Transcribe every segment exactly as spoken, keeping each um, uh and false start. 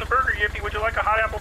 to Burger Yippee. Would you like a hot apple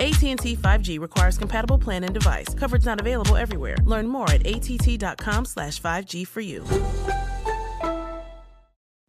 A T and T five G requires compatible plan and device. Coverage not available everywhere. Learn more at A T T dot com slash five G for you.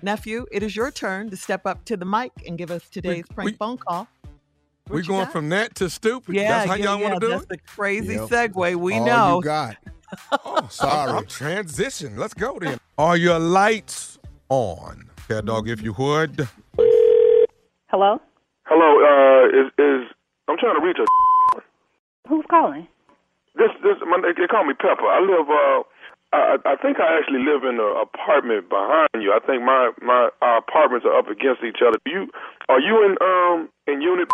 Nephew, it is your turn to step up to the mic and give us today's we, prank we, phone call. What we're going got? From that to stupid. Yeah, that's how yeah, y'all yeah. want to do that's it? That's a crazy yep. segue. We All know. You got. Oh, sorry. I'm transition. Let's go then. Are your lights on? Cat dog, if you would. Hello? Hello. Uh, is is I'm trying to reach a. Who's calling? This this my, they call me Pepper. I live. Uh, I, I think I actually live in an apartment behind you. I think my, my our apartments are up against each other. You are you in um in unit?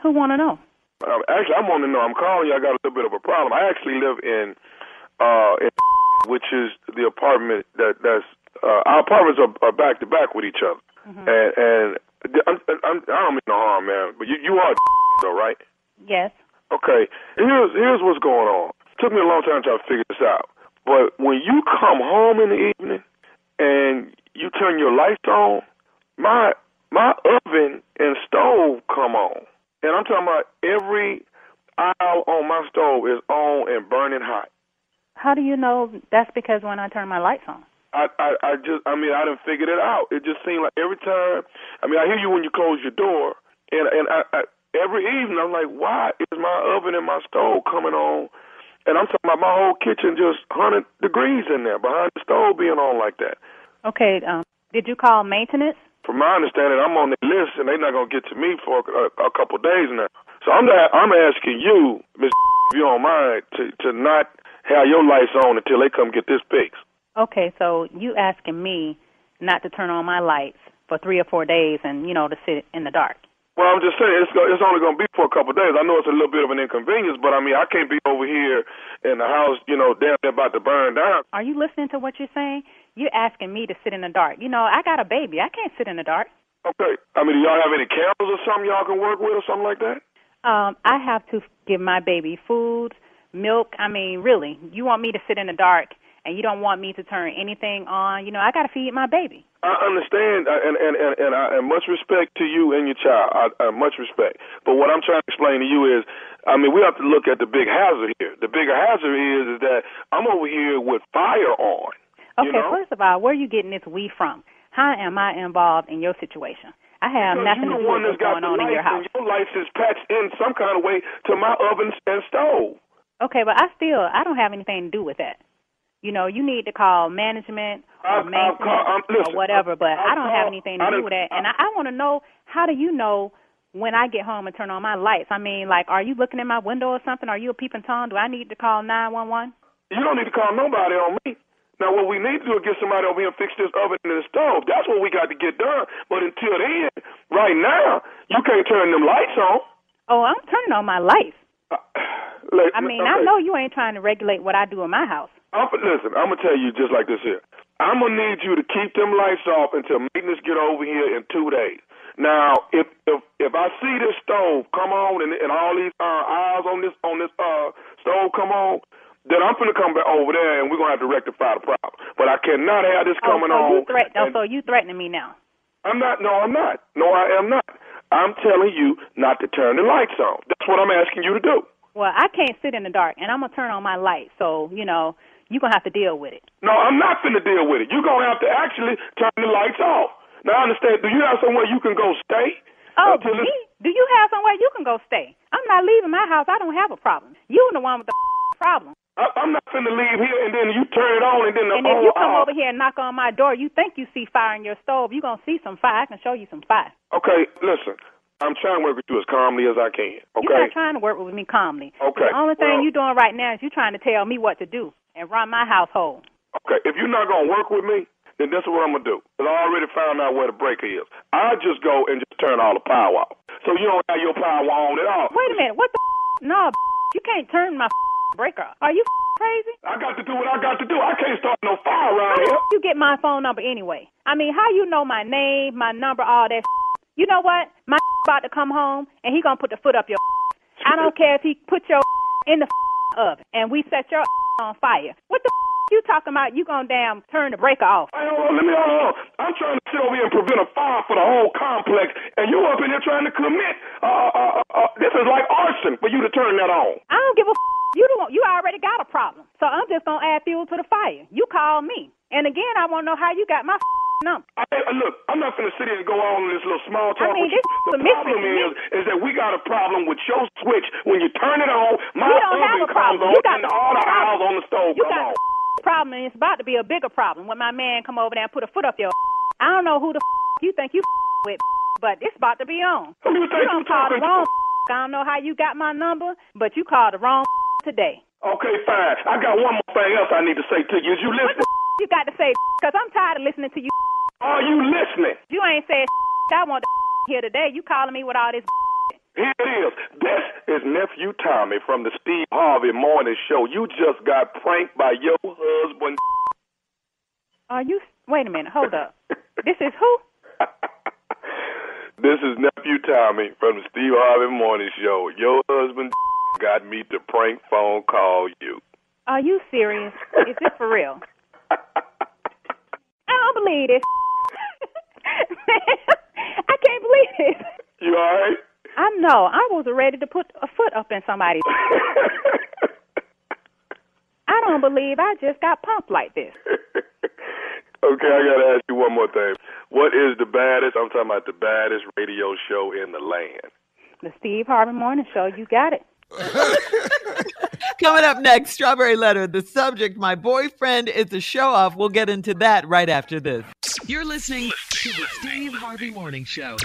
Who want to know? Um, actually, I want to know. I'm calling you. I got a little bit of a problem. I actually live in uh in which is the apartment that that's uh, our apartments are, are back to back with each other. Mm-hmm. And and I'm, I'm, I don't mean no harm, man. But you you are though, right? Yes. Okay. Here's here's what's going on. It took me a long time to try to figure this out. But when you come home in the evening and you turn your lights on, my my oven and stove come on. And I'm talking about every aisle on my stove is on and burning hot. How do you know that's because when I turn my lights on? I, I, I just, I mean, I didn't figure it out. It just seemed like every time, I mean, I hear you when you close your door. And, and I, I, every evening I'm like, why is my oven and my stove coming on? And I'm talking about my whole kitchen just one hundred degrees in there, behind the stove being on like that. Okay. Um, did you call maintenance? From my understanding, I'm on the list, and they're not going to get to me for a, a couple of days now. So I'm the, I'm asking you, Miz if you don't mind, to, to not have your lights on until they come get this fixed. Okay. So you asking me not to turn on my lights for three or four days and, you know, to sit in the dark. Well, I'm just saying, it's it's only going to be for a couple of days. I know it's a little bit of an inconvenience, but, I mean, I can't be over here in the house, you know, damn near about to burn down. Are you listening to what you're saying? You're asking me to sit in the dark. You know, I got a baby. I can't sit in the dark. Okay. I mean, do y'all have any candles or something y'all can work with or something like that? Um, I have to give my baby food, milk. I mean, really, you want me to sit in the dark and you don't want me to turn anything on. You know, I got to feed my baby. I understand, and and and, and, I, and much respect to you and your child. I, I much respect. But what I'm trying to explain to you is, I mean, we have to look at the big hazard here. The bigger hazard is, is that I'm over here with fire on. Okay, you know? First of all, where are you getting this we from? How am I involved in your situation? I have because nothing to do with what's going on in your house. Your life is patched in some kind of way to my oven and stove. Okay, but I still, I don't have anything to do with that. You know, you need to call management or I've, maintenance I've call, I'm, listen, or whatever, I've, but I've I don't call, have anything to I do with that. I, and I, I want to know, how do you know when I get home and turn on my lights? I mean, like, are you looking in my window or something? Are you a peeping Tom? Do I need to call nine one one? You don't need to call nobody on me. Now, what we need to do is get somebody over here and fix this oven and the stove. That's what we got to get done. But until then, right now, you can't turn them lights on. Oh, I'm turning on my lights. Uh, like, I mean, okay. I know you ain't trying to regulate what I do in my house. I'm, listen, I'm going to tell you just like this here. I'm going to need you to keep them lights off until maintenance get over here in two days. Now, if if, if I see this stove come on and, and all these uh, eyes on this, on this uh, stove come on, then I'm going to come back over there, and we're going to have to rectify the problem. But I cannot have this coming oh, so you on. Threat- oh, so you threatening me now? I'm not. No, I'm not. No, I am not. I'm telling you not to turn the lights on. That's what I'm asking you to do. Well, I can't sit in the dark, and I'm going to turn on my light. So, you know, you're going to have to deal with it. No, I'm not going to deal with it. You're going to have to actually turn the lights off. Now, I understand. Do you have somewhere you can go stay? Oh, me? It- do you have somewhere you can go stay? I'm not leaving my house. I don't have a problem. You're the one with the problem. I'm not finna leave here, and then you turn it on, and then the And if you come off. Over here and knock on my door, you think you see fire in your stove, you're going to see some fire. I can show you some fire. Okay, listen, I'm trying to work with you as calmly as I can, okay? You're not trying to work with me calmly. Okay. The only thing well, you're doing right now is you're trying to tell me what to do and run my household. Okay, if you're not going to work with me, then this is what I'm going to do. Because I already found out where the breaker is. I just go and just turn all the power off. So you don't have your power on at all. Wait a minute, what the No, you can't turn my breaker. Are you crazy? I got to do what I got to do. I can't start no fire around here. You get my phone number anyway. I mean, how you know my name, my number, all that? You know what? My about to come home and he gonna put the foot up your. I don't care if he put your in the oven and we set your on fire. What the you talking about? You gonna damn turn the breaker off? Hey, hold on, let me hold on. I'm trying to sit over here and prevent a fire for the whole complex, and you up in here trying to commit. Uh, uh, uh, uh, this is like arson for you to turn that on. I don't give a. You don't, you already got a problem, so I'm just going to add fuel to the fire. You call me. And again, I want to know how you got my number. I, look, I'm not going to sit here and go on this little small talk. I mean, this the problem is, is that we got a problem with your switch. When you turn it on, my oven comes on and all the owls on the stove come on. You got a problem, and it's about to be a bigger problem when my man come over there and put a foot up your ass. I don't know who the you think you with, but it's about to be on. Who do you think you talking to? I don't know how you got my number, but you called the wrong today. Okay, fine. I got one more thing else I need to say to you. Is you listening? What the you got to say? Because I'm tired of listening to you. Are you listening? You ain't saying I want to hear today. You calling me with all this. Here it is. This is Nephew Tommy from the Steve Harvey Morning Show. You just got pranked by your husband. Are you? Wait a minute. Hold up. This is who? This is Nephew Tommy from the Steve Harvey Morning Show. Your husband got me to prank phone call you. Are you serious? Is this for real? I don't believe this. I can't believe this. You all right? I know. I was ready to put a foot up in somebody's. I don't believe I just got pumped like this. Okay, I got to ask you one more thing. What is the baddest, I'm talking about the baddest radio show in the land? The Steve Harvey Morning Show. You got it. Coming up next, Strawberry Letter. The subject, my boyfriend is a show-off. We'll get into that right after this. You're listening to the Steve Harvey Morning Show.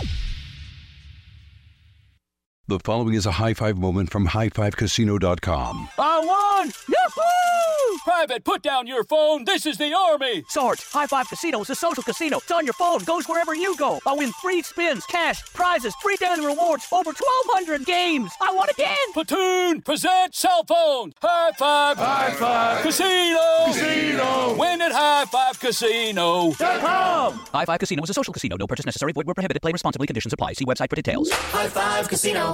The following is a high five moment from high five casino dot com. I won! Yahoo! Private, put down your phone. This is the Army. Sarge, High Five Casino is a social casino. It's on your phone. Goes wherever you go. I win free spins, cash, prizes, free daily rewards, over twelve hundred games. I won again. Platoon, present cell phone. High Five. High Five. Casino. Casino. Win at high five casino dot com. High Five Casino is a social casino. No purchase necessary. Void where prohibited. Play responsibly. Conditions apply. See website for details. High Five Casino.